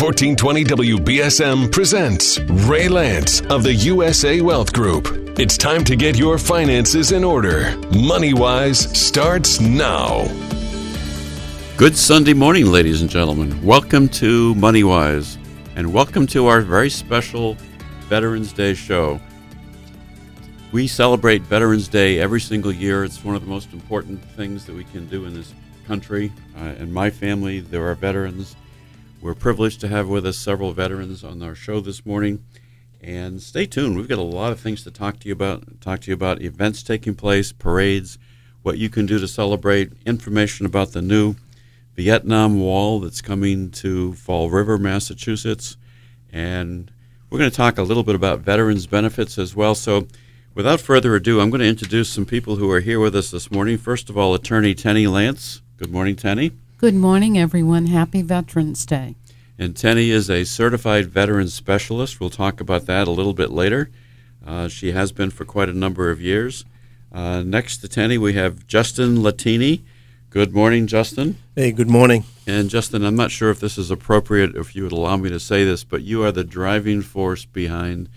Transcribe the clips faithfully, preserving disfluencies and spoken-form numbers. fourteen twenty W B S M presents Ray Lance of the U S A Wealth Group. It's time to get your finances in order. Money Wise starts now. Good Sunday morning, ladies and gentlemen. Welcome to Money Wise, and welcome to our very special Veterans Day show. We celebrate Veterans Day every single year. It's one of the most important things that we can do in this country. Uh, in my family, there are veterans. We're privileged to have with us several veterans on our show this morning. And stay tuned. We've got a lot of things to talk to you about, talk to you about events taking place, parades, what you can do to celebrate, information about the new Vietnam Wall that's coming to Fall River, Massachusetts. And we're going to talk a little bit about veterans benefits as well. So without further ado, I'm going to introduce some people who are here with us this morning. First of all, Attorney Tenny Lance. Good morning, Tenny. Good morning, everyone. Happy Veterans Day. And Tenny is a certified veterans specialist. We'll talk about that a little bit later. Uh, she has been for quite a number of years. Uh, next to Tenny, we have Justin Latini. Good morning, Justin. Hey, good morning. And Justin, I'm not sure if this is appropriate, if you would allow me to say this, but you are the driving force behind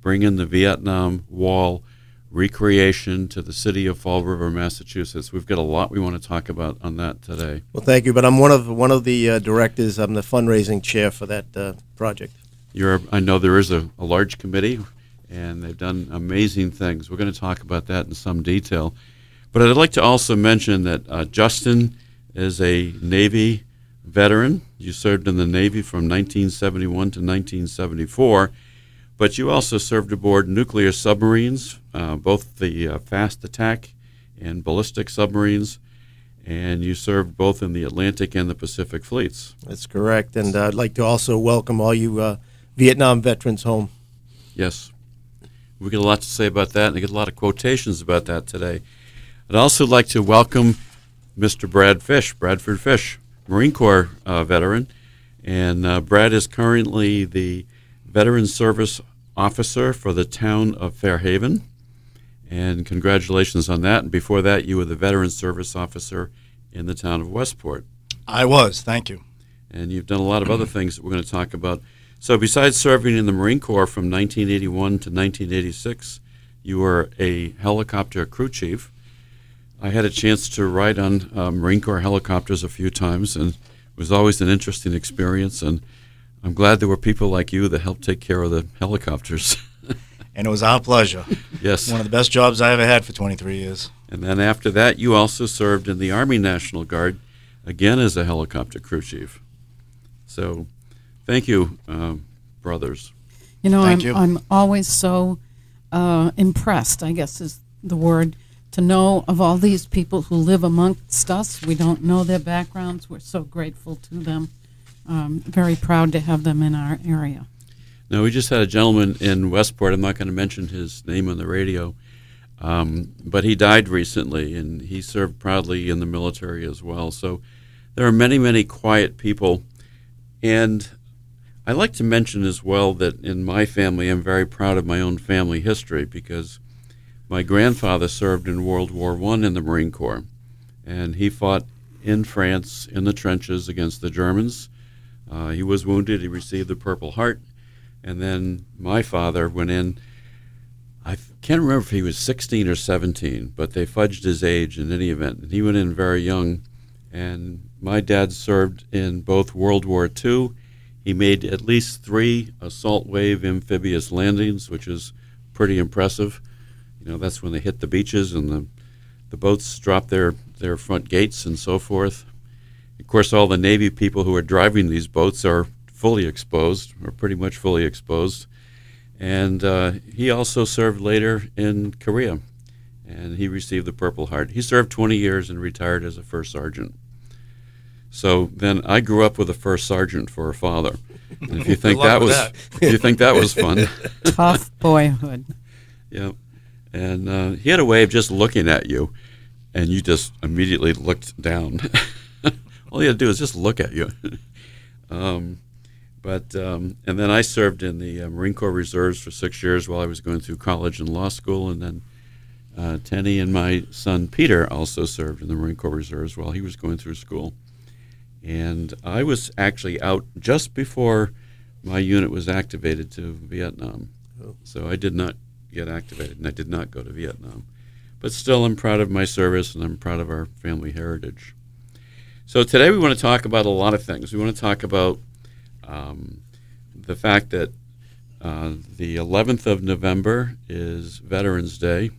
bringing the Vietnam Wall recreation to the city of Fall River, Massachusetts. We've got a lot we want to talk about on that today. Well, thank you, but I'm one of one of the uh, directors. I'm the fundraising chair for that uh, project. You're, I know there is a, a large committee, and they've done amazing things. We're going to talk about that in some detail. But I'd like to also mention that uh, Justin is a Navy veteran. You served in the Navy from nineteen seventy-one to nineteen seventy-four. But you also served aboard nuclear submarines, uh, both the uh, fast attack and ballistic submarines, and you served both in the Atlantic and the Pacific fleets. That's correct, and uh, I'd like to also welcome all you uh, Vietnam veterans home. Yes, we get a lot to say about that, and I get a lot of quotations about that today. I'd also like to welcome Mister Brad Fish, Bradford Fish, Marine Corps uh, veteran, and uh, Brad is currently the Veteran Service Officer for the town of Fairhaven, and congratulations on that. And before that, you were the Veteran Service Officer in the town of Westport. I was, thank you. And you've done a lot of other things that we're going to talk about. So besides serving in the Marine Corps from nineteen eighty-one to nineteen eighty-six, you were a helicopter crew chief. I had a chance to ride on uh, Marine Corps helicopters a few times, and it was always an interesting experience, and I'm glad there were people like you that helped take care of the helicopters. And it was our pleasure. Yes. One of the best jobs I ever had for twenty-three years. And then after that, you also served in the Army National Guard, again as a helicopter crew chief. So thank you, uh, brothers. You know, I'm, you. I'm always so uh, impressed, I guess is the word, to know of all these people who live amongst us. We don't know their backgrounds. We're so grateful to them. Um, very proud to have them in our area. Now, we just had a gentleman in Westport. I'm not going to mention his name on the radio, um, but he died recently, and he served proudly in the military as well. So there are many, many quiet people. And I like to mention as well that in my family, I'm very proud of my own family history because my grandfather served in World War One in the Marine Corps, and he fought in France in the trenches against the Germans. Uh, he was wounded. He received the Purple Heart. And then my father went in. I can't remember if he was sixteen or seventeen, but they fudged his age in any event. And he went in very young. And my dad served in both World War Two. He made at least three assault wave amphibious landings, which is pretty impressive. You know, that's when they hit the beaches and the, the boats dropped their, their front gates and so forth. Of course, all the Navy people who are driving these boats are fully exposed, or pretty much fully exposed. And uh, he also served later in Korea, and he received the Purple Heart. He served twenty years and retired as a first sergeant. So then I grew up with a first sergeant for a father. And if you think that was, that. if you think that was fun, tough boyhood. Yeah, and uh, he had a way of just looking at you, and you just immediately looked down. All you had to do is just look at you. um, but um, and then I served in the uh, Marine Corps Reserves for six years while I was going through college and law school. And then uh, Tenny and my son Peter also served in the Marine Corps Reserves while he was going through school. And I was actually out just before my unit was activated to Vietnam. Oh. So I did not get activated, and I did not go to Vietnam. But still, I'm proud of my service, and I'm proud of our family heritage. So today we want to talk about a lot of things. We want to talk about um, the fact that uh, the eleventh of November is Veterans Day.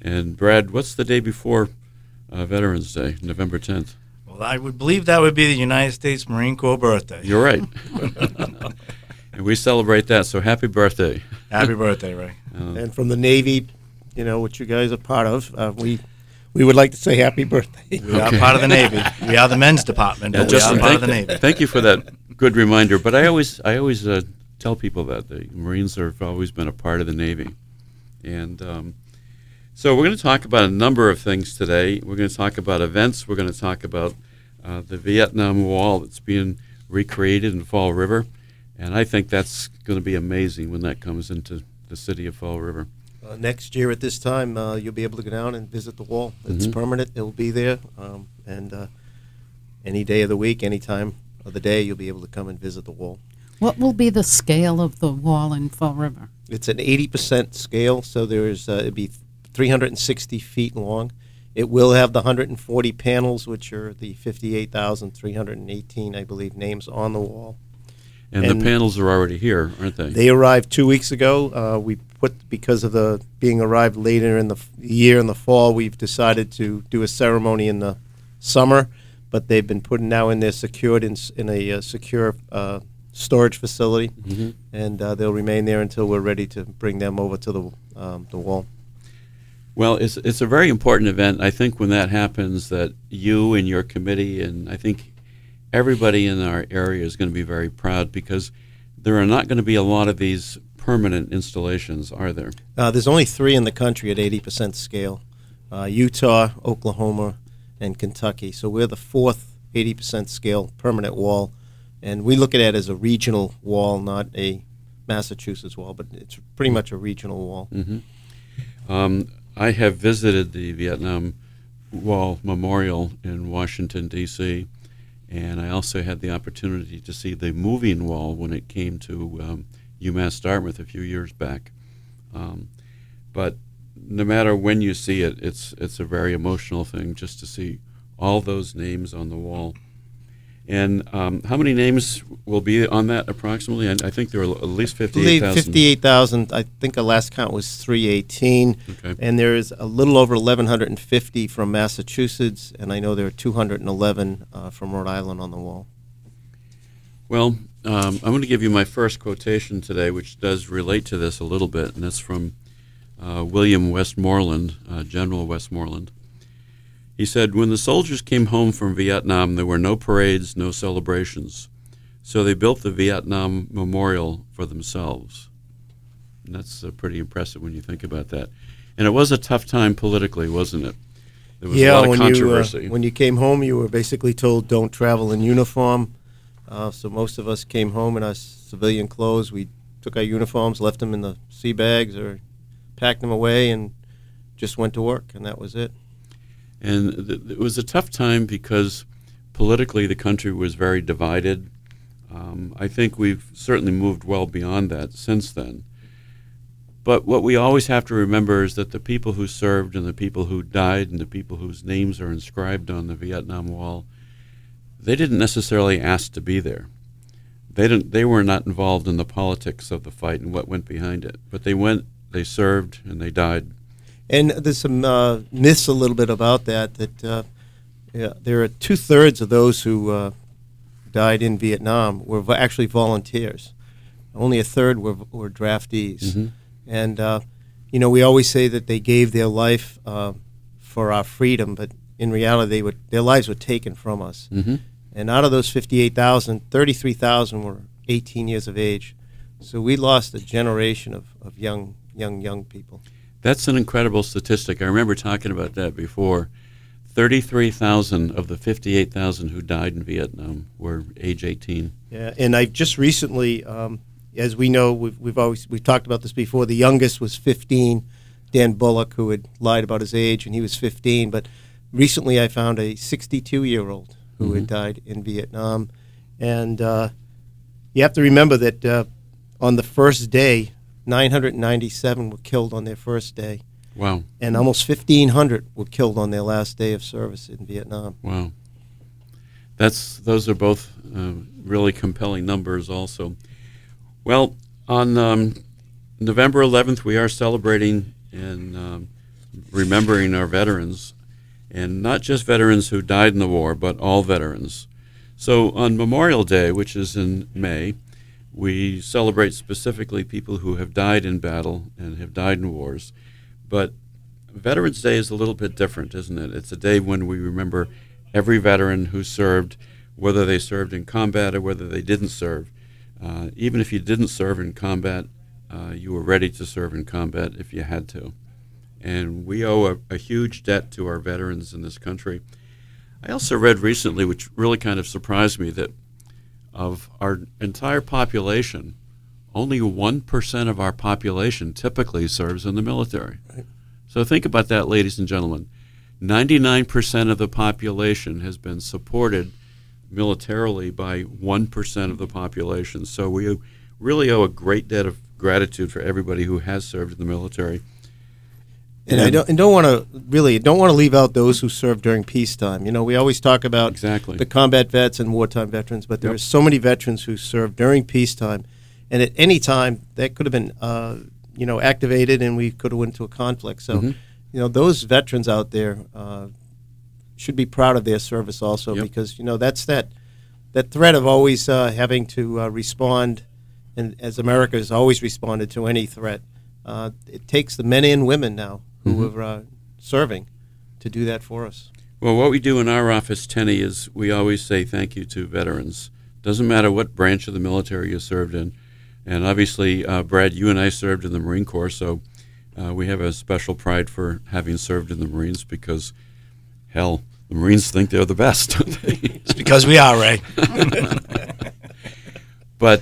And, Brad, what's the day before uh, Veterans Day, November tenth? Well, I would believe that would be the United States Marine Corps birthday. You're right. And we celebrate that, so happy birthday. Happy birthday, Ray. Uh, and from the Navy, you know, which you guys are part of, uh, we we would like to say happy birthday. We okay. are part of the Navy. We are the men's department, yeah, but Justin, we are part of the Navy. Thank you for that good reminder. But I always I always uh, tell people that the Marines have always been a part of the Navy. And um, so we're going to talk about a number of things today. We're going to talk about events. We're going to talk about uh, the Vietnam Wall that's being recreated in Fall River. And I think that's going to be amazing when that comes into the city of Fall River. Uh, next year at this time, uh, you'll be able to go down and visit the wall. It's mm-hmm. permanent. It'll be there. Um, and uh, any day of the week, any time of the day, you'll be able to come and visit the wall. What will be the scale of the wall in Fall River? It's an eighty percent scale, so there's uh, it'll be three hundred sixty feet long. It will have the one hundred forty panels, which are the fifty-eight thousand three hundred eighteen, I believe, names on the wall. And, and the panels are already here, aren't they? They arrived two weeks ago. Uh, we put because of the being arrived later in the f- year in the fall, we've decided to do a ceremony in the summer. But they've been put now in there, secured in in a uh, secure uh, storage facility, mm-hmm. and uh, they'll remain there until we're ready to bring them over to the um, the wall. Well, it's it's a very important event. I think when that happens, that you and your committee, and I think everybody in our area is going to be very proud, because there are not going to be a lot of these permanent installations, are there? Uh, there's only three in the country at eighty percent scale, uh, Utah, Oklahoma, and Kentucky. So we're the fourth eighty percent scale permanent wall, and we look at it as a regional wall, not a Massachusetts wall, but it's pretty much a regional wall. Mm-hmm. Um, I have visited the Vietnam Wall Memorial in Washington, D C, and I also had the opportunity to see the moving wall when it came to um, UMass Dartmouth a few years back. Um, but no matter when you see it, it's it's a very emotional thing just to see all those names on the wall. And um, how many names will be on that approximately? I, I think there were at least fifty-eight thousand. fifty-eight thousand. I think the last count was three eighteen. Okay. And there is a little over eleven fifty from Massachusetts, and I know there are two hundred eleven uh, from Rhode Island on the wall. Well, um, I'm going to give you my first quotation today, which does relate to this a little bit, and that's from uh, William Westmoreland, uh, General Westmoreland. He said, "When the soldiers came home from Vietnam, there were no parades, no celebrations. So they built the Vietnam Memorial for themselves." And that's uh, pretty impressive when you think about that. And it was a tough time politically, wasn't it? There was yeah, a lot of when controversy. You, uh, when you came home, you were basically told don't travel in uniform. Uh, so most of us came home in our civilian clothes. We took our uniforms, left them in the sea bags or packed them away and just went to work, and that was it. And th- it was a tough time because politically the country was very divided. Um, I think we've certainly moved well beyond that since then. But what we always have to remember is that the people who served and the people who died and the people whose names are inscribed on the Vietnam Wall, they didn't necessarily ask to be there. They didn't. They were not involved in the politics of the fight and what went behind it. But they went, they served, and they died. And there's some uh, myths a little bit about that, that uh, yeah, there are two-thirds of those who uh, died in Vietnam were vo- actually volunteers. Only a third were, were draftees. Mm-hmm. And, uh, you know, we always say that they gave their life uh, for our freedom, but in reality, they were, their lives were taken from us. Mm-hmm. And out of those fifty-eight thousand, thirty-three thousand were eighteen years of age. So we lost a generation of, of young, young, young people. That's an incredible statistic. I remember talking about that before. thirty-three thousand of the fifty-eight thousand who died in Vietnam were age eighteen. Yeah, and I just recently, um, as we know, we've, we've always we've talked about this before. The youngest was fifteen, Dan Bullock, who had lied about his age, and he was fifteen. But recently, I found a sixty-two-year-old who mm-hmm. had died in Vietnam. And uh, you have to remember that uh, on the first day, nine hundred ninety-seven were killed on their first day. Wow. And almost fifteen hundred were killed on their last day of service in Vietnam. Wow. That's those are both uh, really compelling numbers also. Well, on um, November eleventh, we are celebrating and um, remembering our veterans, and not just veterans who died in the war, but all veterans. So on Memorial Day, which is in May, we celebrate specifically people who have died in battle and have died in wars. But Veterans Day is a little bit different, isn't it? It's a day when we remember every veteran who served, whether they served in combat or whether they didn't serve. Uh, even if you didn't serve in combat, uh, you were ready to serve in combat if you had to. And we owe a, a huge debt to our veterans in this country. I also read recently, which really kind of surprised me, that of our entire population, only one percent of our population typically serves in the military. Right. So think about that, ladies and gentlemen. ninety-nine percent of the population has been supported militarily by one percent of the population. So we really owe a great debt of gratitude for everybody who has served in the military. And, and I don't, and don't want to really don't want to leave out those who served during peacetime. You know, we always talk about exactly. the combat vets and wartime veterans, but there yep. are so many veterans who served during peacetime, and at any time that could have been, uh, you know, activated, and we could have went into a conflict. So, mm-hmm. you know, those veterans out there uh, should be proud of their service also, yep. because you know that's that that threat of always uh, having to uh, respond, and as America has always responded to any threat, uh, it takes the men and women now. Mm-hmm. who are uh, serving to do that for us. Well, what we do in our office, Tenny, is we always say thank you to veterans. Doesn't matter what branch of the military you served in. And obviously, uh, Brad, you and I served in the Marine Corps, so uh, we have a special pride for having served in the Marines because, hell, the Marines think they're the best, don't they? It's because we are, Ray. But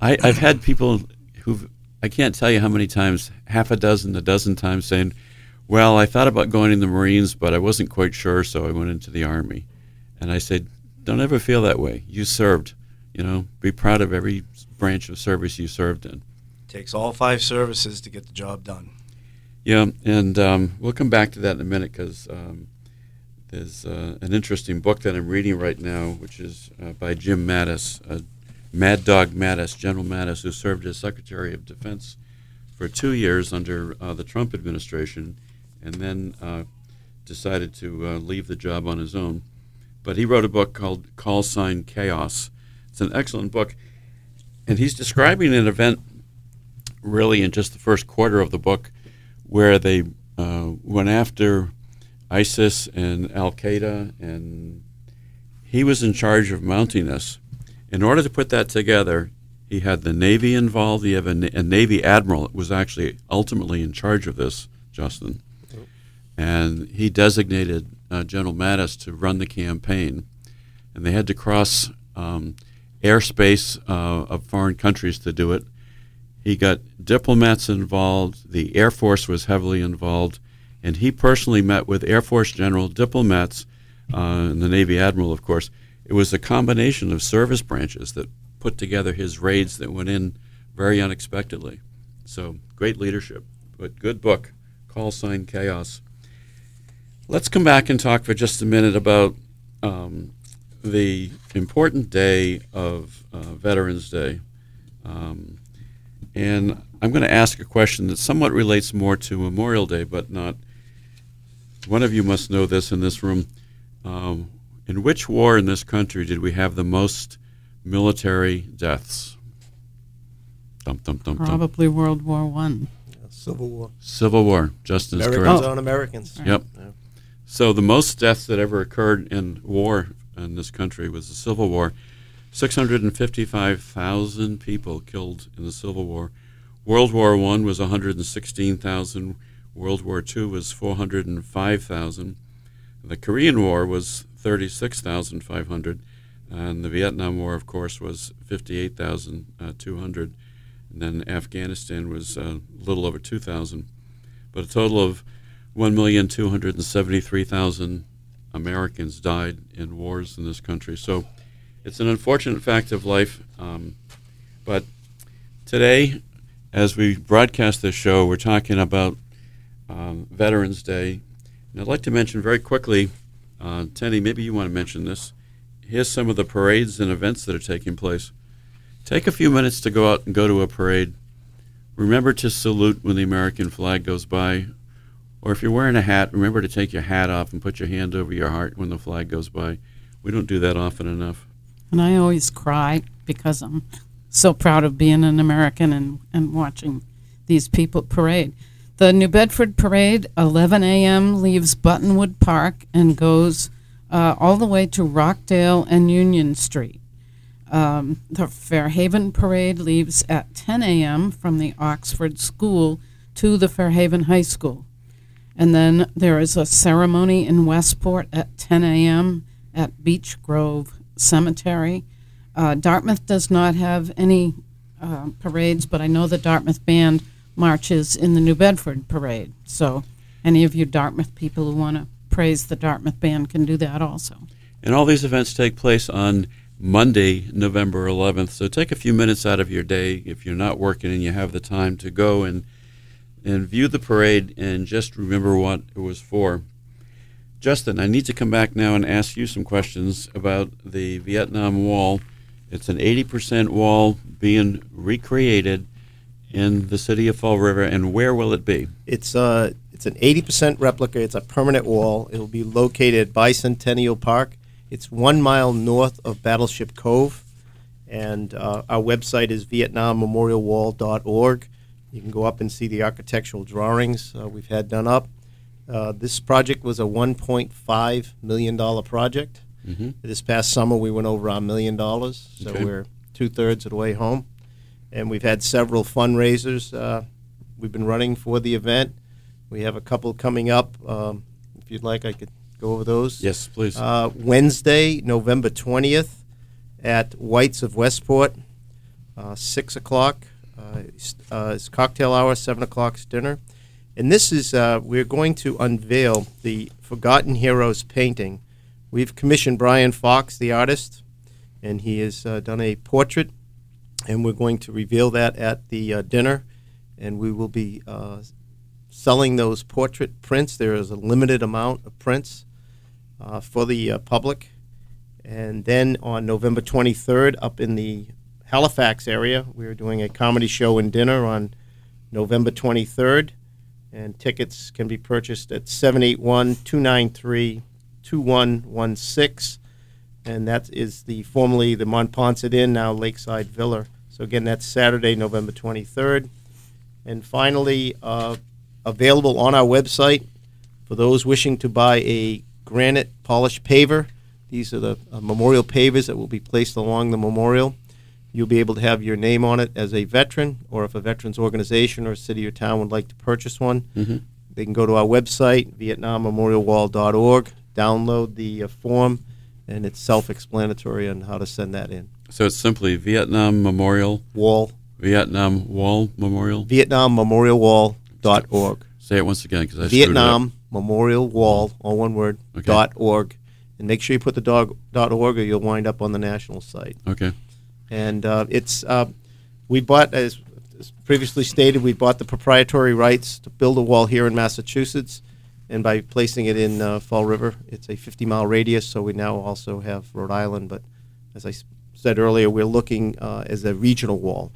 I, I've had people who've I can't tell you how many times, half a dozen, a dozen times saying, well, I thought about going in the Marines, but I wasn't quite sure, so I went into the Army. And I said, don't ever feel that way. You served. You know, be proud of every branch of service you served in. It takes all five services to get the job done. Yeah, and um, we'll come back to that in a minute because um, there's uh, an interesting book that I'm reading right now, which is uh, by Jim Mattis, uh, Mad Dog Mattis, General Mattis, who served as Secretary of Defense for two years under uh, the Trump administration and then uh, decided to uh, leave the job on his own. But he wrote a book called Call Sign Chaos. It's an excellent book. And he's describing an event really in just the first quarter of the book where they uh, went after ISIS and Al-Qaeda, and he was in charge of mounting this. In order to put that together, he had the Navy involved. He had a, a Navy admiral that was actually ultimately in charge of this, Justin. Yep. And he designated uh, General Mattis to run the campaign. And they had to cross um, airspace uh, of foreign countries to do it. He got diplomats involved. The Air Force was heavily involved. And he personally met with Air Force general, diplomats, uh, and the Navy admiral, of course. It was a combination of service branches that put together his raids that went in very unexpectedly. So great leadership, but good book, Call Sign Chaos. Let's come back and talk for just a minute about um, the important day of uh, Veterans Day. Um, and I'm going to ask a question that somewhat relates more to Memorial Day, but not. One of you must know this in this room. Um, In which war in this country did we have the most military deaths? Dum, dum, dum, Probably dum. World War One. Yeah, Civil War. Civil War. Justin's correct. Americans on Americans. Yep. Yeah. So the most deaths that ever occurred in war in this country was the Civil War. six hundred fifty-five thousand people killed in the Civil War. World War One was one hundred sixteen thousand. World War Two was four hundred five thousand. The Korean War was thirty-six thousand five hundred, and the Vietnam War, of course, was fifty-eight thousand two hundred, and then Afghanistan was a little over two thousand, but a total of one million two hundred seventy-three thousand Americans died in wars in this country. So it's an unfortunate fact of life. Um, but today, as we broadcast this show, we're talking about um, Veterans Day. And I'd like to mention very quickly, uh, Tenny, maybe you want to mention this. Here's some of the parades and events that are taking place. Take a few minutes to go out and go to a parade. Remember to salute when the American flag goes by. Or if you're wearing a hat, remember to take your hat off and put your hand over your heart when the flag goes by. We don't do that often enough. And I always cry because I'm so proud of being an American and, and watching these people parade. The New Bedford parade, eleven a.m., leaves Buttonwood Park and goes uh, all the way to Rockdale and Union Street. Um, the Fairhaven parade leaves at ten a.m. from the Oxford School to the Fairhaven High School. And then there is a ceremony in Westport at ten a.m. at Beech Grove Cemetery. Uh, Dartmouth does not have any uh, parades, but I know the Dartmouth Band marches in the New Bedford Parade. So any of you Dartmouth people who want to praise the Dartmouth Band can do that also. And all these events take place on Monday, November eleventh. So take a few minutes out of your day if you're not working and you have the time to go and and view the parade and just remember what it was for. Justin, I need to come back now and ask you some questions about the Vietnam Wall. It's an eighty percent wall being recreated in the city of Fall River, and where will it be? It's uh, it's an eighty percent replica. It's a permanent wall. It will be located at Bicentennial Park. It's one mile north of Battleship Cove, and uh, our website is vietnam memorial wall dot org. You can go up and see the architectural drawings uh, we've had done up. Uh, this project was a one point five million dollars project. Mm-hmm. This past summer we went over our million dollars, so okay. We're two-thirds of the way home. And we've had several fundraisers uh, we've been running for the event. We have a couple coming up. Um, if you'd like, I could go over those. Yes, please. Uh, Wednesday, November twentieth at White's of Westport, uh, six o'clock. Uh, uh, it's cocktail hour, seven o'clock dinner. And this is, uh, we're going to unveil the Forgotten Heroes painting. We've commissioned Brian Fox, the artist, and he has uh, done a portrait. And we're going to reveal that at the uh, dinner. And we will be uh, selling those portrait prints. There is a limited amount of prints uh, for the uh, public. And then on November twenty-third, up in the Halifax area, we are doing a comedy show and dinner on November twenty-third, and tickets can be purchased at seven eight one, two nine three, two one one six, and that is the formerly the Montponset Inn, now Lakeside Villa. So again, that's Saturday, November twenty-third. And finally, uh, available on our website for those wishing to buy a granite polished paver. These are the uh, memorial pavers that will be placed along the memorial. You'll be able to have your name on it as a veteran, or if a veterans organization or city or town would like to purchase one, mm-hmm. They can go to our website, vietnam memorial wall dot org, download the uh, form, and it's self-explanatory on how to send that in. So it's simply Vietnam Memorial Wall. Vietnam Wall Memorial? vietnam memorial wall dot org. Say it once again because I screwed it up. Vietnam Memorial Wall, all one word, okay. dot .org. And make sure you put the dog, dot .org or you'll wind up on the national site. Okay. And uh, it's uh, we bought, as previously stated, we bought the proprietary rights to build a wall here in Massachusetts, and by placing it in uh, Fall River, it's a fifty-mile radius, so we now also have Rhode Island. But as I said earlier, we're looking uh, as a regional wall.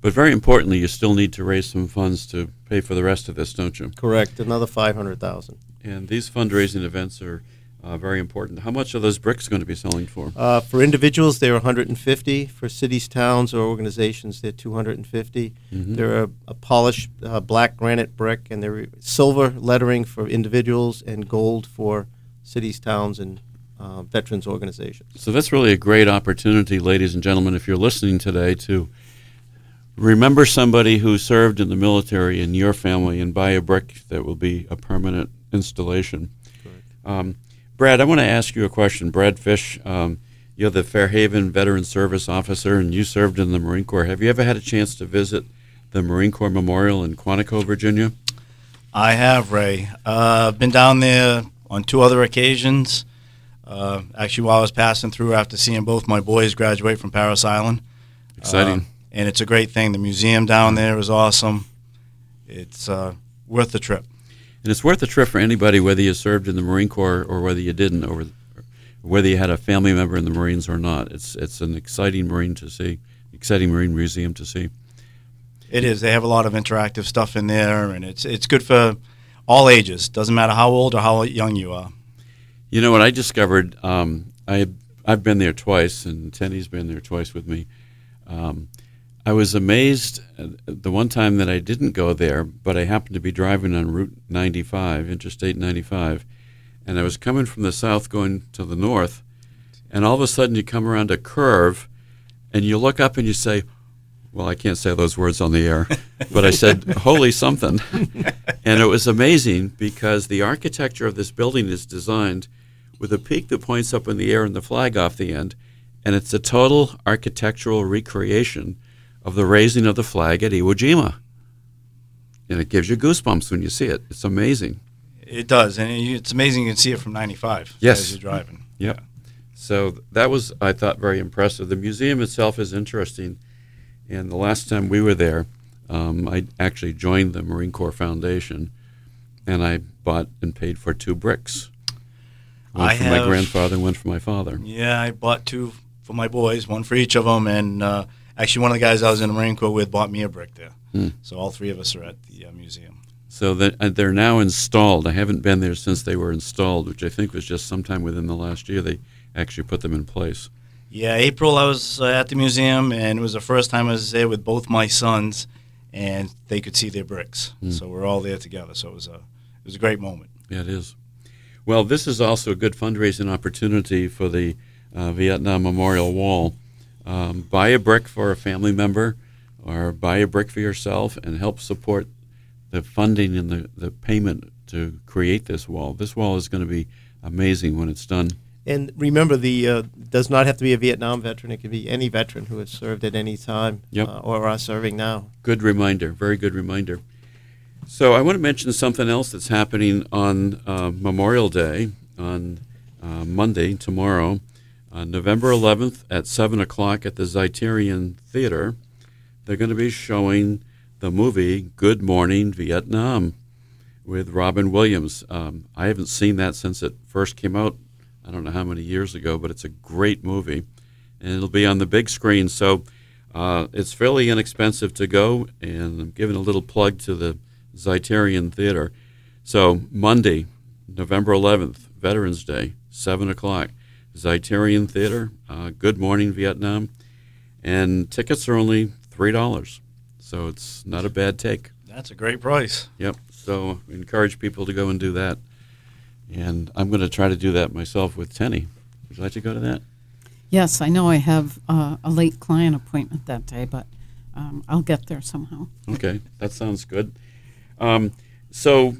But very importantly, you still need to raise some funds to pay for the rest of this, don't you? Correct, another five hundred thousand dollars. And these fundraising events are... Uh, very important. How much are those bricks going to be selling for? Uh, for individuals, they're one hundred fifty dollars. For cities, towns, or organizations, they're two hundred fifty dollars. Mm-hmm. They're a, a polished uh, black granite brick, and they're silver lettering for individuals and gold for cities, towns, and uh, veterans organizations. So that's really a great opportunity, ladies and gentlemen, if you're listening today, to remember somebody who served in the military in your family and buy a brick that will be a permanent installation. Correct. Um, Brad, I want to ask you a question. Brad Fish, um, you're the Fairhaven Veteran Service Officer, and you served in the Marine Corps. Have you ever had a chance to visit the Marine Corps Memorial in Quantico, Virginia? I have, Ray. Uh, I've been down there on two other occasions. Uh, actually, while I was passing through after seeing both my boys graduate from Parris Island. Exciting. Uh, and it's a great thing. The museum down there is awesome. It's uh, worth the trip. And it's worth the trip for anybody, whether you served in the Marine Corps or whether you didn't, or whether you had a family member in the Marines or not. It's it's an exciting Marine to see, exciting Marine museum to see. It is. They have a lot of interactive stuff in there, and it's it's good for all ages. Doesn't matter how old or how young you are. You know what I discovered? Um, I I've been there twice, and Tenny's been there twice with me. Um, I was amazed the one time that I didn't go there, but I happened to be driving on Route ninety-five, Interstate ninety-five, and I was coming from the south going to the north, and all of a sudden you come around a curve, and you look up and you say, well, I can't say those words on the air, but I said, holy something. And it was amazing because the architecture of this building is designed with a peak that points up in the air and the flag off the end, and it's a total architectural recreation of the raising of the flag at Iwo Jima. And it gives you goosebumps when you see it. It's amazing. It does, and it's amazing you can see it from ninety-five yes. as you're driving. Yep. Yeah. So that was, I thought, very impressive. The museum itself is interesting, and the last time we were there, um, I actually joined the Marine Corps Foundation, and I bought and paid for two bricks. One I for have, my grandfather and one for my father. Yeah, I bought two for my boys, one for each of them, and... Uh, Actually, one of the guys I was in the Marine Corps with bought me a brick there. Hmm. So all three of us are at the uh, museum. So they're now installed. I haven't been there since they were installed, which I think was just sometime within the last year they actually put them in place. Yeah, April I was uh, at the museum, and it was the first time I was there with both my sons, and they could see their bricks. Hmm. So we're all there together. So it was a it was a great moment. Yeah, it is. Well, this is also a good fundraising opportunity for the uh, Vietnam Memorial Wall. Um, buy a brick for a family member or buy a brick for yourself and help support the funding and the, the payment to create this wall. This wall is going to be amazing when it's done. And remember, the uh, does not have to be a Vietnam veteran. It can be any veteran who has served at any time yep. uh, or are serving now. Good reminder. Very good reminder. So I want to mention something else that's happening on uh, Memorial Day on uh, Monday, tomorrow. Uh, November eleventh at seven o'clock at the Zeiterion Theatre, they're going to be showing the movie Good Morning Vietnam with Robin Williams. Um, I haven't seen that since it first came out, I don't know how many years ago, but it's a great movie. And it'll be on the big screen, so uh, it's fairly inexpensive to go, and I'm giving a little plug to the Zeiterion Theatre. So Monday, November eleventh, Veterans Day, seven o'clock. Zeiterion Theater, uh, Good Morning Vietnam, and tickets are only three dollars, so it's not a bad take. That's a great price. Yep, so encourage people to go and do that, and I'm going to try to do that myself with Tenny. Would you like to go to that? Yes, I know I have uh, a late client appointment that day, but um, I'll get there somehow. Okay, that sounds good. Um, so,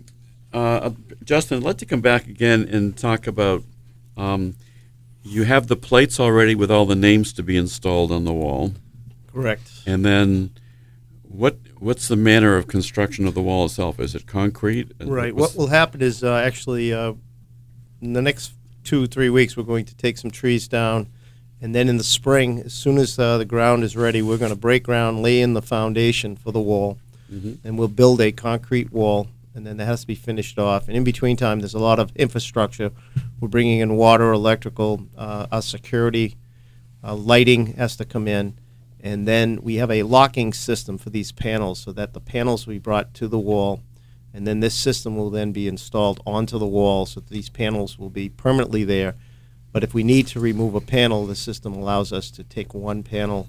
uh, Justin, I'd like to come back again and talk about... Um, You have the plates already with all the names to be installed on the wall. Correct. And then what what's the manner of construction of the wall itself? Is it concrete? Right. What's what will happen is uh, actually uh, in the next two, three weeks, we're going to take some trees down. And then in the spring, as soon as uh, the ground is ready, we're going to break ground, lay in the foundation for the wall. Mm-hmm. And we'll build a concrete wall. And then that has to be finished off. And in between time, there's a lot of infrastructure. We're bringing in water, electrical, uh, our security, uh, lighting has to come in. And then we have a locking system for these panels so that the panels will be brought to the wall. And then this system will then be installed onto the wall so that these panels will be permanently there. But if we need to remove a panel, the system allows us to take one panel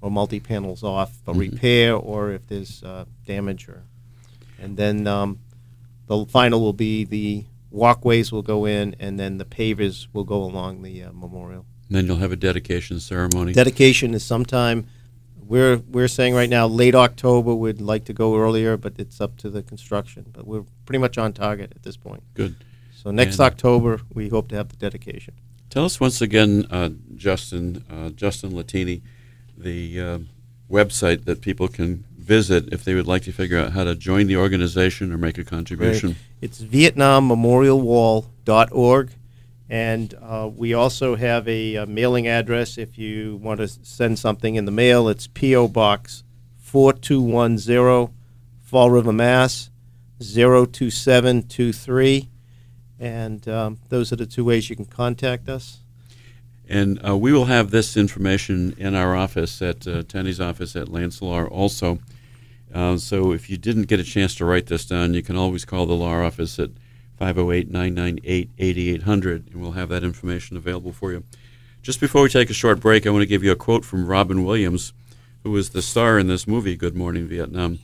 or multi-panels off for mm-hmm. repair or if there's uh, damage or... And then um, the final will be the walkways will go in, and then the pavers will go along the uh, memorial. And then you'll have a dedication ceremony. Dedication is sometime, we're we're saying right now late October. We'd like to go earlier, but it's up to the construction. But we're pretty much on target at this point. Good. So next and October, we hope to have the dedication. Tell us once again, uh, Justin, uh, Justin Latini, the uh, website that people can visit if they would like to figure out how to join the organization or make a contribution. Right. It's Vietnam Memorial Wall vietnam memorial wall dot org. And uh, we also have a, a mailing address if you want to send something in the mail. It's P O. Box four two one zero, Fall River, Mass. zero two seven two three. And um, those are the two ways you can contact us. And uh, we will have this information in our office, at uh, Tenny's office at Lancelar also. Uh, so if you didn't get a chance to write this down, you can always call the law office at five oh eight, nine nine eight, eight eight zero zero, and we'll have that information available for you. Just before we take a short break, I want to give you a quote from Robin Williams, who was the star in this movie, Good Morning Vietnam.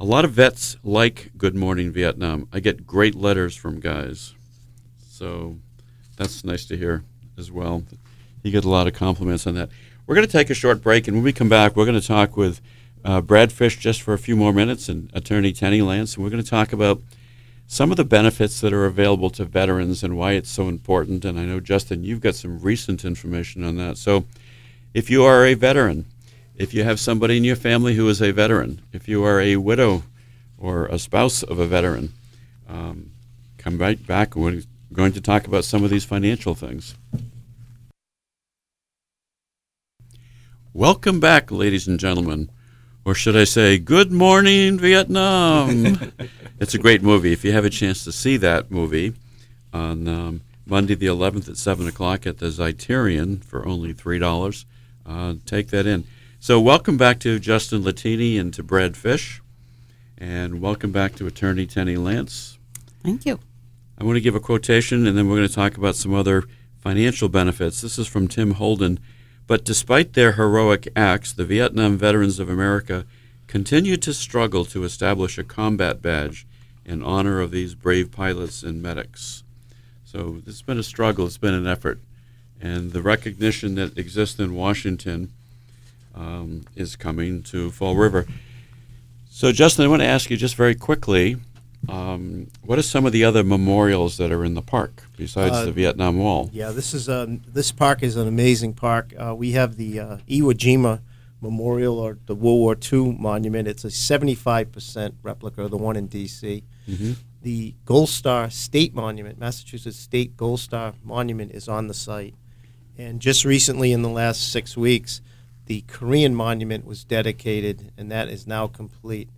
A lot of vets like Good Morning Vietnam. I get great letters from guys. So that's nice to hear as well. You get a lot of compliments on that. We're going to take a short break, and when we come back, we're going to talk with uh, Brad Fish just for a few more minutes and attorney Tenny Lance, and we're going to talk about some of the benefits that are available to veterans and why it's so important. And I know, Justin, you've got some recent information on that. So if you are a veteran, if you have somebody in your family who is a veteran, if you are a widow or a spouse of a veteran, um, come right back. We're going to talk about some of these financial things. Welcome back, ladies and gentlemen. Or should I say, Good Morning, Vietnam. It's a great movie. If you have a chance to see that movie on um, Monday the eleventh at seven o'clock at the Zeiterion for only three dollars, uh, take that in. So welcome back to Justin Latini and to Brad Fish. And welcome back to attorney Tenny Lance. Thank you. I want to give a quotation, and then we're going to talk about some other financial benefits. This is from Tim Holden. But despite their heroic acts, the Vietnam Veterans of America continued to struggle to establish a combat badge in honor of these brave pilots and medics. So it's been a struggle. It's been an effort. And the recognition that exists in Washington um, is coming to Fall River. So, Justin, I want to ask you just very quickly, Um, what are some of the other memorials that are in the park besides uh, the Vietnam Wall? Yeah, this is a, this park is an amazing park. Uh, we have the uh, Iwo Jima Memorial, or the World War Two monument. It's a seventy-five percent replica of the one in D C Mm-hmm. The Gold Star State Monument, Massachusetts State Gold Star Monument, is on the site. And just recently, in the last six weeks, the Korean monument was dedicated, and that is now complete.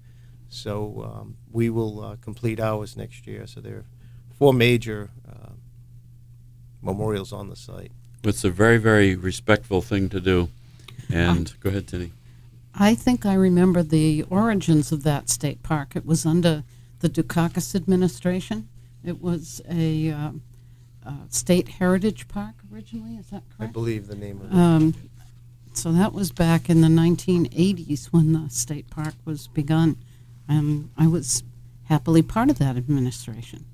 So um, we will uh, complete ours next year. So there are four major uh, memorials on the site. It's a very, very respectful thing to do. And uh, go ahead, Tenny. I think I remember the origins of that state park. It was under the Dukakis administration. It was a uh, uh, state heritage park originally. Is that correct? I believe the name of it. Um, so that was back in the nineteen eighties when the state park was begun. Um, I was happily part of that administration.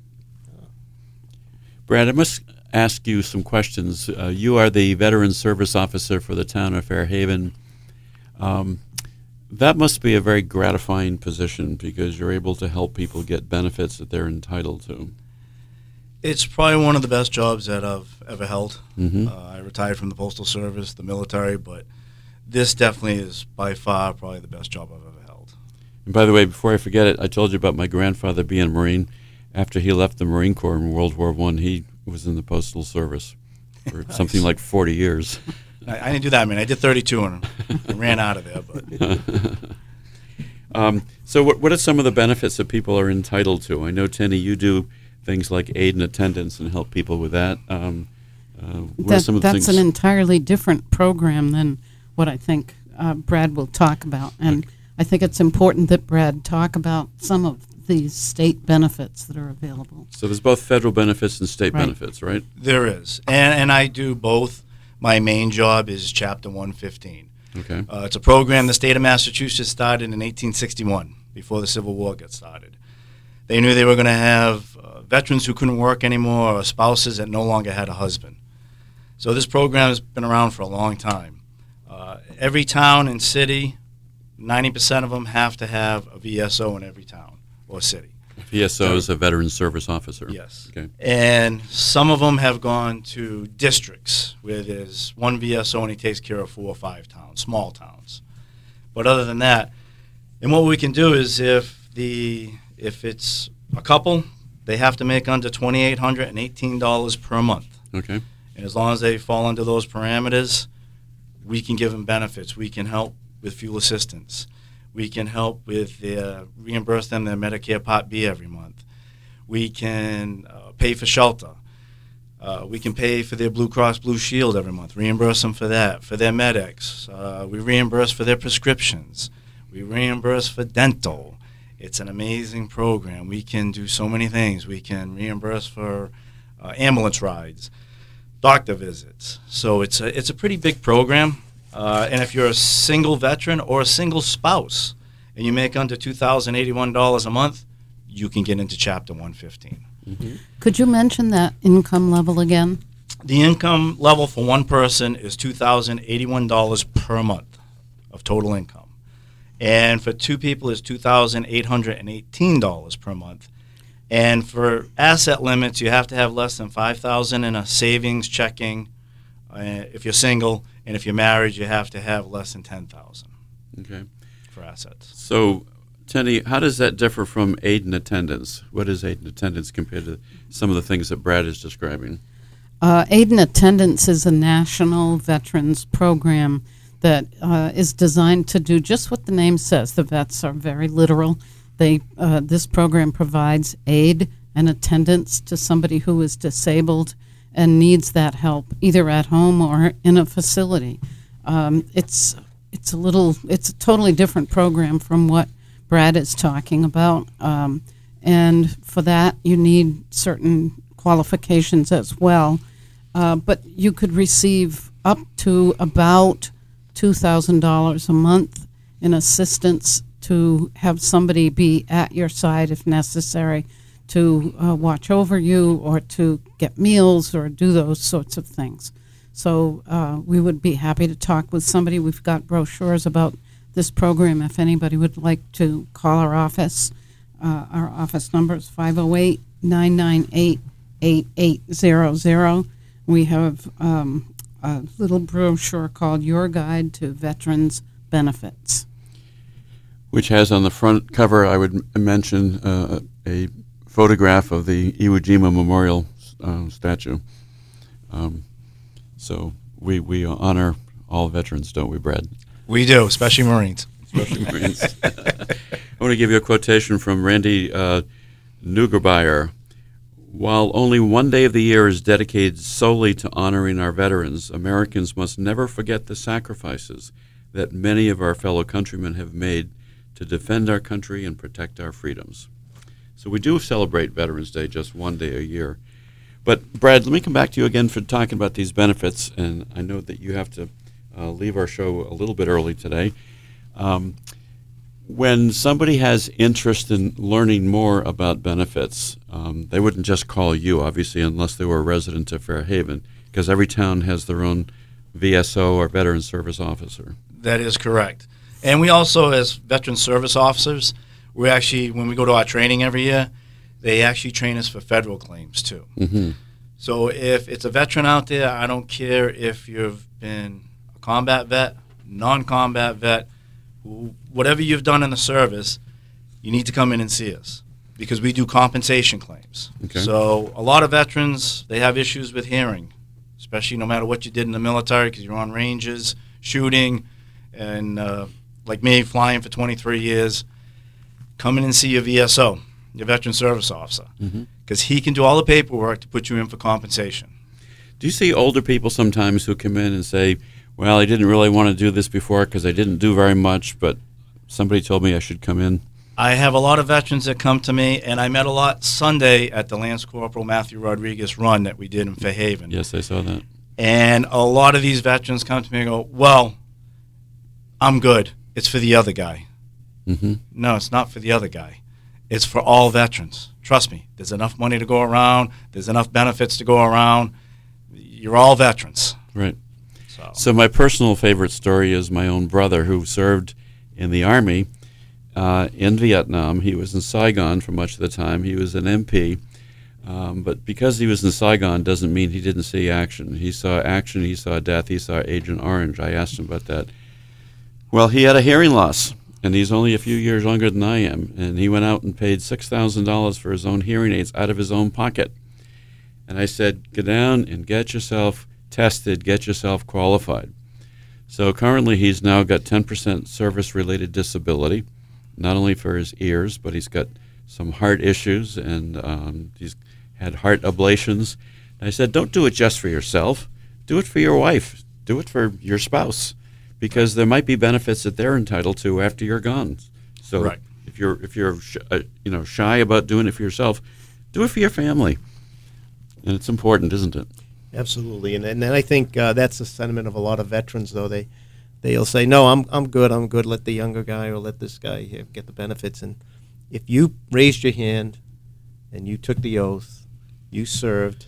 Brad, I must ask you some questions. Uh, you are the Veteran Service Officer for the town of Fairhaven. Um, that must be a very gratifying position because you're able to help people get benefits that they're entitled to. It's probably one of the best jobs that I've ever held. Mm-hmm. Uh, I retired from the Postal Service, the military, but this definitely is by far probably the best job I've ever had. And by the way, before I forget it, I told you about my grandfather being a Marine. After he left the Marine Corps in World War One, he was in the Postal Service for nice. something like forty years. I, I didn't do that, I mean, I did thirty-two on him. I ran out of there. But. um, so what, what are some of the benefits that people are entitled to? I know, Tenny, you do things like aid and attendance and help people with that. Um, uh, what that are some of the that's things? An entirely different program than what I think uh, Brad will talk about. And. Okay. I think it's important that Brad talk about some of these state benefits that are available. So there's both federal benefits and state right. benefits, right? There is, and and I do both. My main job is Chapter one fifteen. Okay. Uh, it's a program the state of Massachusetts started in eighteen sixty-one, before the Civil War got started. They knew they were going to have uh, veterans who couldn't work anymore or spouses that no longer had a husband. So this program has been around for a long time. Uh, every town and city, ninety percent of them have to have a V S O in every town or city. V S O is a Veteran Service Officer. Yes. Okay. And some of them have gone to districts where there's one V S O and he takes care of four or five towns, small towns. But other than that, and what we can do is if the if it's a couple, they have to make under two thousand eight hundred eighteen dollars per month. Okay. And as long as they fall under those parameters, we can give them benefits. We can help with fuel assistance. We can help with their, reimburse them their Medicare Part B every month. We can uh, pay for shelter. Uh, we can pay for their Blue Cross Blue Shield every month, reimburse them for that, for their medics. Uh, we reimburse for their prescriptions. We reimburse for dental. It's an amazing program. We can do so many things. We can reimburse for uh, ambulance rides, doctor visits. So it's a, it's a pretty big program. Uh, and if you're a single veteran or a single spouse and you make under two thousand eighty-one dollars a month, you can get into Chapter one fifteen. Mm-hmm. Could you mention that income level again? The income level for one person is two thousand eighty-one dollars per month of total income. And for two people is two thousand eight hundred eighteen dollars per month. And for asset limits, you have to have less than five thousand dollars in a savings, checking. Uh, if you're single, and if you're married, you have to have less than ten thousand dollars okay. for assets. So, Tenny, how does that differ from aid and attendance? What is aid and attendance compared to some of the things that Brad is describing? Uh, aid and attendance is a national veterans program that uh, is designed to do just what the name says. The vets are very literal. They uh, this program provides aid and attendance to somebody who is disabled and needs that help, either at home or in a facility. Um, it's it's a little it's a totally different program from what Brad is talking about, um, and for that you need certain qualifications as well, uh, but you could receive up to about two thousand dollars a month in assistance to have somebody be at your side if necessary, to uh, watch over you or to get meals or do those sorts of things. So uh, we would be happy to talk with somebody. We've got brochures about this program, if anybody would like to call our office. Uh, our office number is five oh eight, nine nine eight, eight eight zero zero. We have um, a little brochure called Your Guide to Veterans Benefits, which has on the front cover, I would mention, uh, a photograph of the Iwo Jima Memorial uh, statue. Um, so we, we honor all veterans, don't we, Brad? We do, especially Marines. Especially Marines. I want to give you a quotation from Randy uh, Neugebauer. While only one day of the year is dedicated solely to honoring our veterans, Americans must never forget the sacrifices that many of our fellow countrymen have made to defend our country and protect our freedoms. So we do celebrate Veterans Day just one day a year. But, Brad, let me come back to you again for talking about these benefits, and I know that you have to Uh, leave our show a little bit early today. Um, when somebody has interest in learning more about benefits, um, they wouldn't just call you, obviously, unless they were a resident of Fairhaven, because every town has their own V S O or Veteran Service Officer. That is correct. And we also, as Veteran Service Officers, we actually, when we go to our training every year, they actually train us for federal claims, too. Mm-hmm. So if it's a veteran out there, I don't care if you've been combat vet, non-combat vet, whatever you've done in the service, you need to come in and see us because we do compensation claims. Okay. So a lot of veterans, they have issues with hearing, especially no matter what you did in the military because you're on ranges, shooting, and uh, like me, flying for twenty-three years. Come in and see your V S O, your Veteran Service Officer, because mm-hmm. he can do all the paperwork to put you in for compensation. Do you see older people sometimes who come in and say, well, I didn't really want to do this before because I didn't do very much, but somebody told me I should come in? I have a lot of veterans that come to me, and I met a lot Sunday at the Lance Corporal Matthew Rodriguez run that we did in Fairhaven. Yes, I saw that. And a lot of these veterans come to me and go, well, I'm good. It's for the other guy. Mm-hmm. No, it's not for the other guy. It's for all veterans. Trust me, there's enough money to go around. There's enough benefits to go around. You're all veterans. Right. So. so my personal favorite story is my own brother who served in the Army uh, in Vietnam. He was in Saigon for much of the time. He was an M P. Um, but because he was in Saigon doesn't mean he didn't see action. He saw action. He saw death. He saw Agent Orange. I asked him about that. Well, he had a hearing loss, and he's only a few years younger than I am, and he went out and paid six thousand dollars for his own hearing aids out of his own pocket. And I said, go down and get yourself tested, get yourself qualified. So currently he's now got ten percent service-related disability, not only for his ears, but he's got some heart issues, and um, he's had heart ablations. And I said, don't do it just for yourself. Do it for your wife. Do it for your spouse, because there might be benefits that they're entitled to after you're gone. So right. if you're if you're sh- uh, you know shy about doing it for yourself, do it for your family, and it's important, isn't it? Absolutely, and and, and I think uh, that's the sentiment of a lot of veterans. Though they they'll say, no, I'm I'm good, I'm good. Let the younger guy or let this guy here get the benefits. And if you raised your hand, and you took the oath, you served,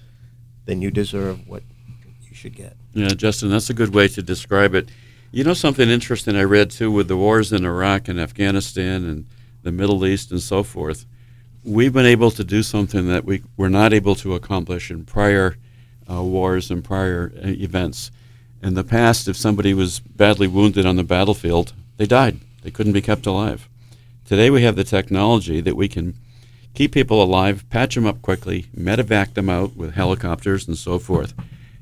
then you deserve what you should get. Yeah, Justin, that's a good way to describe it. You know, something interesting I read, too, with the wars in Iraq and Afghanistan and the Middle East and so forth, we've been able to do something that we were not able to accomplish in prior uh, wars and prior uh, events. In the past, if somebody was badly wounded on the battlefield, they died. They couldn't be kept alive. Today we have the technology that we can keep people alive, patch them up quickly, medevac them out with helicopters and so forth,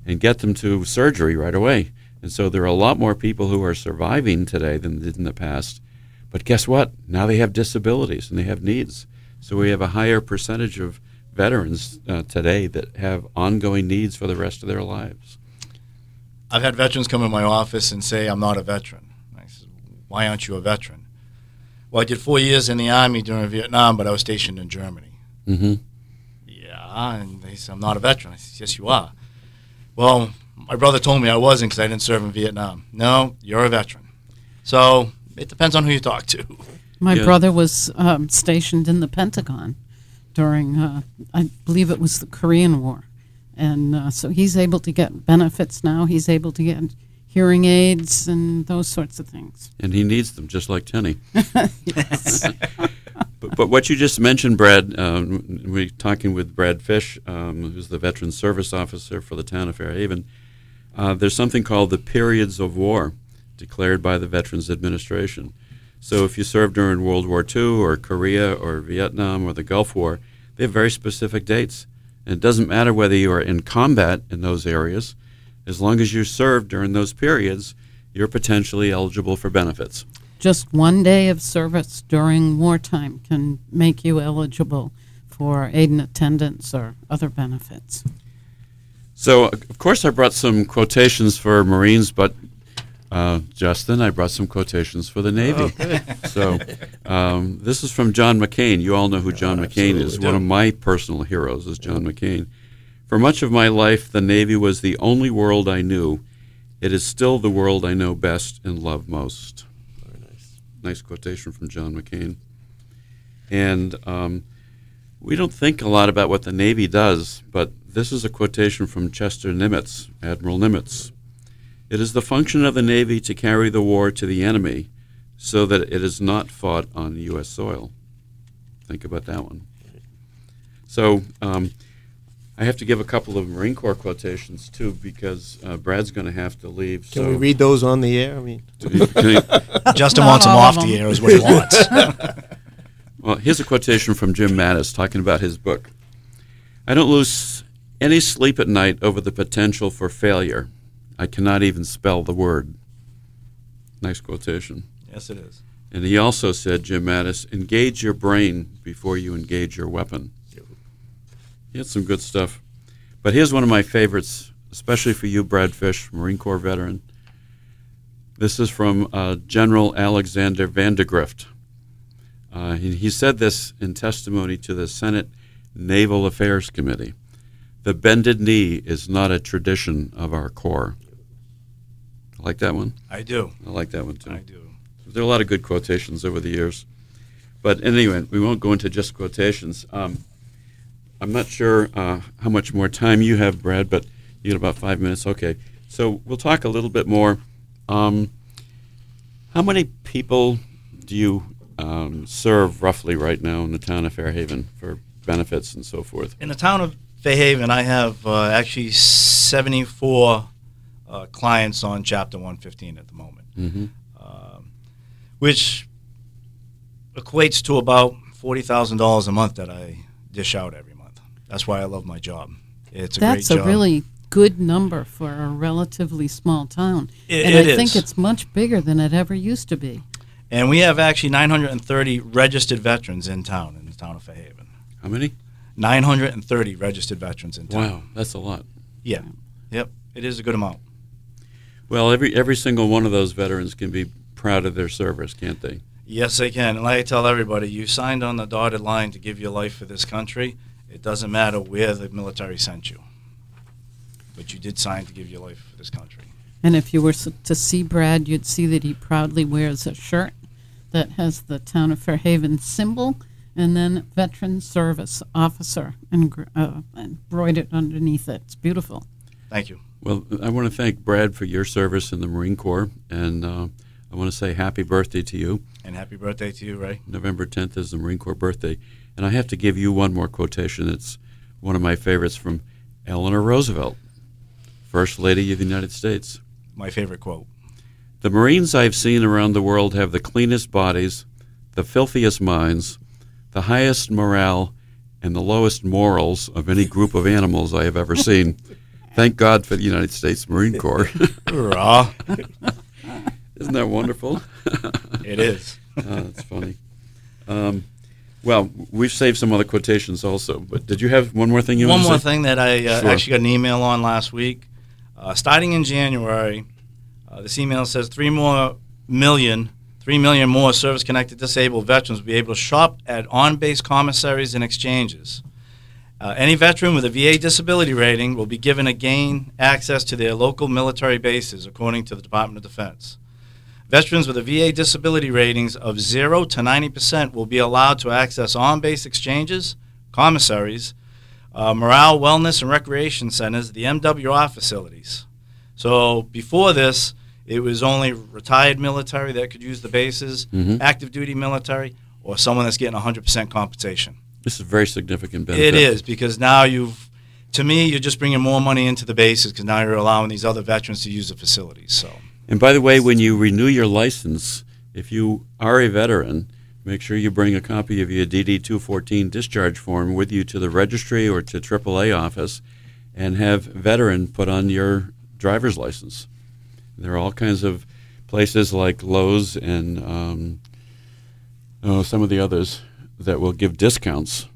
and get them to surgery right away. And so there are a lot more people who are surviving today than did in the past. But guess what? Now they have disabilities and they have needs. So we have a higher percentage of veterans uh, today that have ongoing needs for the rest of their lives. I've had veterans come in my office and say, I'm not a veteran. I said, why aren't you a veteran? Well, I did four years in the Army during Vietnam, but I was stationed in Germany. Mm-hmm. Yeah, and they said, I'm not a veteran. I said, yes, you are. Well, my brother told me I wasn't because I didn't serve in Vietnam. No, you're a veteran. So it depends on who you talk to. My yeah. brother was um, stationed in the Pentagon during, uh, I believe it was the Korean War. And uh, so he's able to get benefits now. He's able to get hearing aids and those sorts of things. And he needs them, just like Tenny. Yes. but, but what you just mentioned, Brad, um, we're talking with Brad Fish, um, who's the Veteran Service Officer for the town of Fairhaven. Uh, there's something called the periods of war declared by the Veterans Administration. So if you served during World War Two or Korea or Vietnam or the Gulf War, they have very specific dates. And it doesn't matter whether you are in combat in those areas. As long as you served during those periods, you're potentially eligible for benefits. Just one day of service during wartime can make you eligible for aid and attendance or other benefits. So, of course, I brought some quotations for Marines, but, uh, Justin, I brought some quotations for the Navy. Oh. So um, this is from John McCain. You all know who John oh, McCain is. Do. One of my personal heroes is John yeah. McCain. For much of my life, the Navy was the only world I knew. It is still the world I know best and love most. Very nice. Nice quotation from John McCain. And um, we don't think a lot about what the Navy does, but this is a quotation from Chester Nimitz, Admiral Nimitz. It is the function of the Navy to carry the war to the enemy so that it is not fought on U S soil. Think about that one. So um, I have to give a couple of Marine Corps quotations, too, because uh, Brad's going to have to leave. Can so. we read those on the air? I mean, Justin no, wants them off the air is what he wants. Well, here's a quotation from Jim Mattis talking about his book. I don't lose any sleep at night over the potential for failure. I cannot even spell the word. Nice quotation. Yes, it is. And he also said, Jim Mattis, engage your brain before you engage your weapon. He had some good stuff. But here's one of my favorites, especially for you, Brad Fish, Marine Corps veteran. This is from uh, General Alexander Vandegrift. Uh, he, he said this in testimony to the Senate Naval Affairs Committee. The bended knee is not a tradition of our Corps. I like that one. I do. I like that one, too. I do. There are a lot of good quotations over the years. But anyway, we won't go into just quotations. Um, I'm not sure uh, how much more time you have, Brad, but you got about five minutes. Okay. So we'll talk a little bit more. Um, how many people do you um, serve roughly right now in the town of Fairhaven for benefits and so forth? In the town of Fairhaven, I have uh, actually seventy-four uh, clients on Chapter one fifteen at the moment, mm-hmm. um, which equates to about forty thousand dollars a month that I dish out every month. That's why I love my job. It's a That's great job. That's a really good number for a relatively small town. It, and it I is. think it's much bigger than it ever used to be. And we have actually nine hundred thirty registered veterans in town, in the town of Fairhaven. How many? nine hundred thirty registered veterans in town. Wow, that's a lot. Yeah. Yep. It is a good amount. Well, every every single one of those veterans can be proud of their service, can't they? Yes, they can. And like I tell everybody, you signed on the dotted line to give your life for this country. It doesn't matter where the military sent you. But you did sign to give your life for this country. And if you were to see Brad, you'd see that he proudly wears a shirt that has the town of Fairhaven symbol and then Veteran Service Officer and uh, embroidered underneath it. It's beautiful. Thank you. Well, I want to thank Brad for your service in the Marine Corps, and uh, I want to say happy birthday to you. And happy birthday to you, Ray. November tenth is the Marine Corps birthday. And I have to give you one more quotation. It's one of my favorites from Eleanor Roosevelt, First Lady of the United States. My favorite quote. The Marines I've seen around the world have the cleanest bodies, the filthiest minds, the highest morale, and the lowest morals of any group of animals I have ever seen. Thank God for the United States Marine Corps. Hurrah. Isn't that wonderful? It is. Oh, that's funny. Um, well, we've saved some other quotations also, but did you have one more thing you want to say? One more thing that I uh, sure. actually got an email on last week. Uh, starting in January, uh, this email says three more million, three million more service-connected disabled veterans will be able to shop at on-base commissaries and exchanges. Uh, any veteran with a V A disability rating will be given again access to their local military bases, according to the Department of Defense. Veterans with a V A disability ratings of zero to ninety percent will be allowed to access on-base exchanges, commissaries, uh, morale, wellness, and recreation centers, the M W R facilities. So before this, it was only retired military that could use the bases, mm-hmm. active duty military, or someone that's getting one hundred percent compensation. This is a very significant benefit. It is, because now you've, to me, you're just bringing more money into the bases because now you're allowing these other veterans to use the facilities. So. And by the way, when you renew your license, if you are a veteran, make sure you bring a copy of your D D two fourteen discharge form with you to the registry or to triple A office and have veteran put on your driver's license. There are all kinds of places like Lowe's and um, oh, some of the others that will give discounts.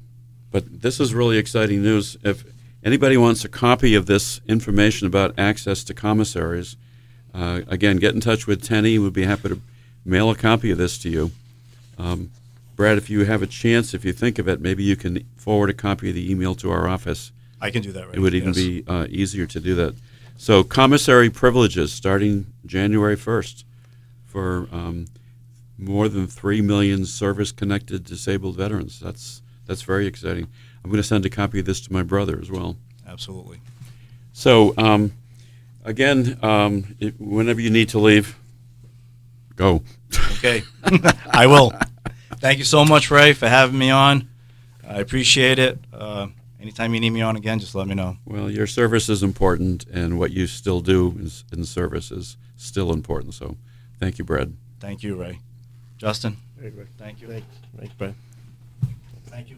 But this is really exciting news. If anybody wants a copy of this information about access to commissaries, Uh, again, get in touch with Tenny. We'd be happy to mail a copy of this to you. Um, Brad, if you have a chance, if you think of it, maybe you can forward a copy of the email to our office. I can do that right now. It would even yes. be uh, easier to do that. So commissary privileges starting January first for um, more than three million service-connected disabled veterans. That's, that's very exciting. I'm going to send a copy of this to my brother as well. Absolutely. So... Um, Again, um, it, whenever you need to leave, go. Okay, I will. Thank you so much, Ray, for having me on. I appreciate it. Uh, anytime you need me on again, just let me know. Well, your service is important, and what you still do is, in service is still important. So thank you, Brad. Thank you, Ray. Justin? Hey, Ray. Thank you. Thanks. Thanks, Brad. Thank you.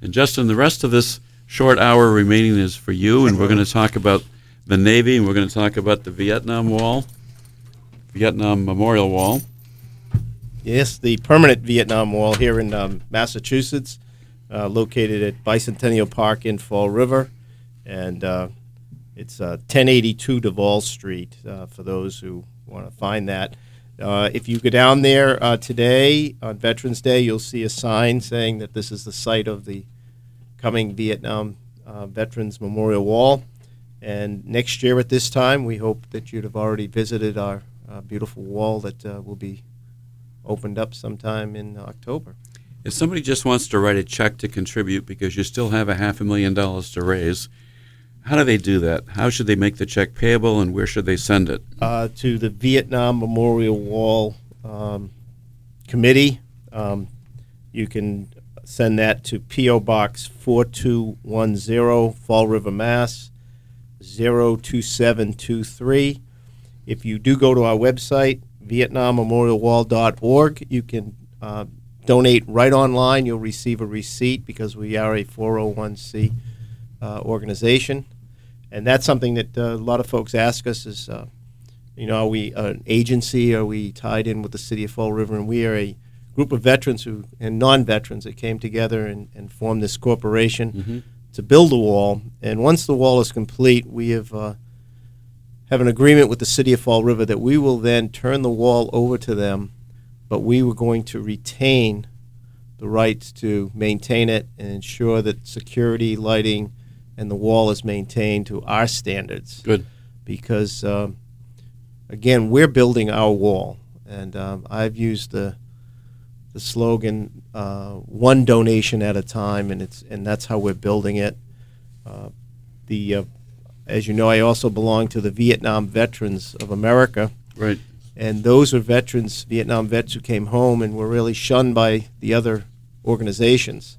And, Justin, the rest of this short hour remaining is for you, and we're going to talk about the Navy, and we're going to talk about the Vietnam Wall, Vietnam Memorial Wall. Yes, the permanent Vietnam Wall here in um, Massachusetts, uh, located at Bicentennial Park in Fall River, and uh, it's uh, ten eighty-two Duval Street uh, for those who want to find that. Uh, if you go down there uh, today on Veterans Day, you'll see a sign saying that this is the site of the coming Vietnam uh, Veterans Memorial Wall. And next year at this time, we hope that you'd have already visited our uh, beautiful wall that uh, will be opened up sometime in October. If somebody just wants to write a check to contribute because you still have a half a million dollars to raise, how do they do that? How should they make the check payable, and where should they send it? Uh, to the Vietnam Memorial Wall um, Committee. Um, you can send that to P O. Box four two one zero, Fall River, Mass. zero two seven two three. If you do go to our website, vietnam memorial wall dot org, you can uh, donate right online. You'll receive a receipt because we are a four oh one c uh, organization. And that's something that uh, a lot of folks ask us is, uh, you know, are we an agency? Are we tied in with the city of Fall River? And we are a group of veterans who and non-veterans that came together and, and formed this corporation mm-hmm. to build the wall. And once the wall is complete, we have uh, have an agreement with the city of Fall River that we will then turn the wall over to them, but we were going to retain the rights to maintain it and ensure that security, lighting, and the wall is maintained to our standards. Good. Because, um, again, we're building our wall. And um, I've used the the slogan, uh, one donation at a time, and it's and that's how we're building it. Uh, the uh, as you know, I also belong to the Vietnam Veterans of America. Right. And those are veterans, Vietnam vets who came home and were really shunned by the other organizations.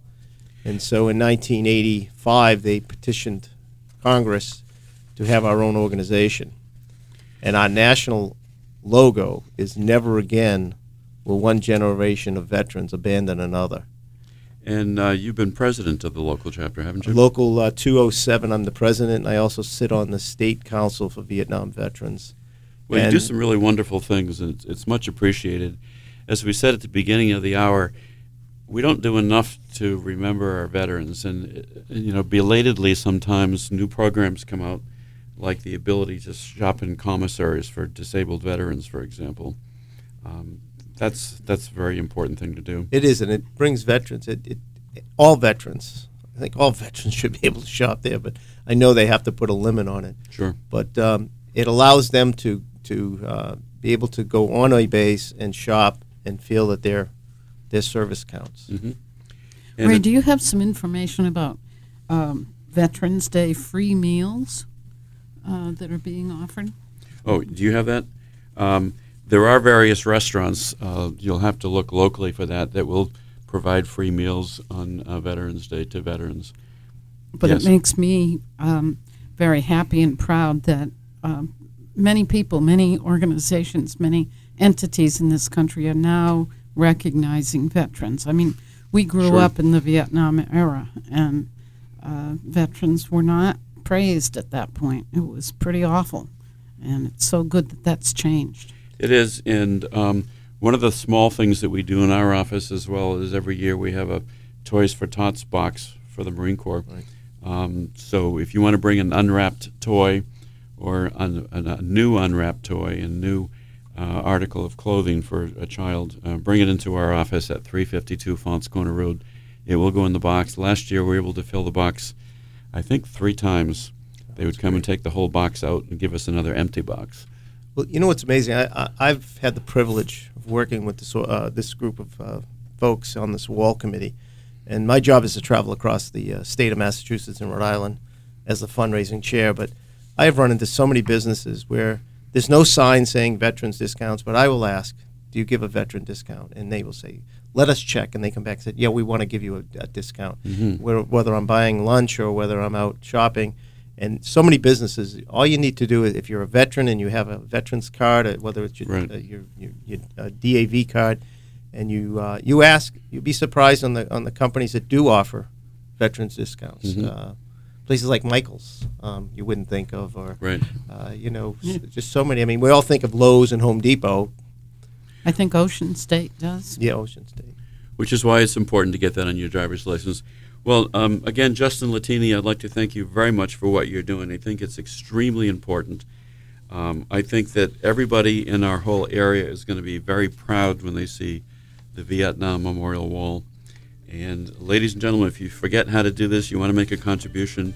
And so in nineteen eighty-five, they petitioned Congress to have our own organization. And our national logo is never again will one generation of veterans abandon another. And uh, you've been president of the local chapter, haven't you? Local uh, two oh seven, I'm the president, and I also sit on the State Council for Vietnam Veterans. Well, and you do some really wonderful things, and it's, it's much appreciated. As we said at the beginning of the hour, we don't do enough to remember our veterans, and, you know, belatedly sometimes new programs come out, like the ability to shop in commissaries for disabled veterans, for example. Um, that's that's a very important thing to do. It is, and it brings veterans, it, it, it all veterans. I think all veterans should be able to shop there, but I know they have to put a limit on it. Sure. But um, it allows them to, to uh, be able to go on a base and shop and feel that they're their service counts. Mm-hmm. Ray, it, do you have some information about um, Veterans Day free meals uh, that are being offered? Oh, do you have that? Um, there are various restaurants. Uh, you'll have to look locally for that, that will provide free meals on uh, Veterans Day to veterans. But yes. It makes me um, very happy and proud that um, many people, many organizations, many entities in this country are now recognizing veterans. I mean, we grew sure. up in the Vietnam era, and uh, veterans were not praised at that point. It was pretty awful, and it's so good that that's changed. It is, and um, one of the small things that we do in our office as well is every year we have a Toys for Tots box for the Marine Corps. Right. Um, so if you want to bring an unwrapped toy or un- a new unwrapped toy and new Uh, article of clothing for a child, uh, bring it into our office at three fifty-two Fonts Corner Road. It will go in the box. Last year we were able to fill the box, I think, three times. They would come and take the whole box out and give us another empty box. Well, you know what's amazing? I, I, I've had the privilege of working with this, uh, this group of uh, folks on this wall committee, and my job is to travel across the uh, state of Massachusetts and Rhode Island as the fundraising chair, but I have run into so many businesses where there's no sign saying veterans discounts, but I will ask, do you give a veteran discount? And they will say, let us check. And they come back and say, yeah, we want to give you a, a discount, mm-hmm. whether, whether I'm buying lunch or whether I'm out shopping. And so many businesses, all you need to do is if you're a veteran and you have a veteran's card, or whether it's your, right. uh, your, your, your uh, D A V card, and you uh, you ask, you'll be surprised on the on the companies that do offer veterans discounts. Mm-hmm. Uh, Places like Michael's, um, you wouldn't think of, or right. uh, you know, yeah. just so many. I mean, we all think of Lowe's and Home Depot. I think Ocean State does. Yeah, Ocean State. Which is why it's important to get that on your driver's license. Well, um, again, Justin Latini, I'd like to thank you very much for what you're doing. I think it's extremely important. Um, I think that everybody in our whole area is going to be very proud when they see the Vietnam Memorial Wall. And ladies and gentlemen, if you forget how to do this, you want to make a contribution,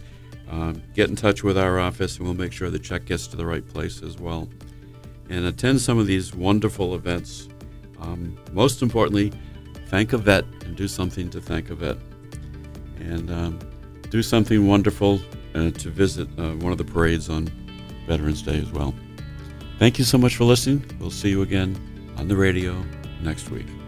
um, get in touch with our office and we'll make sure the check gets to the right place as well. And attend some of these wonderful events. Um, most importantly, thank a vet and do something to thank a vet. And um, do something wonderful uh, to visit uh, one of the parades on Veterans Day as well. Thank you so much for listening. We'll see you again on the radio next week.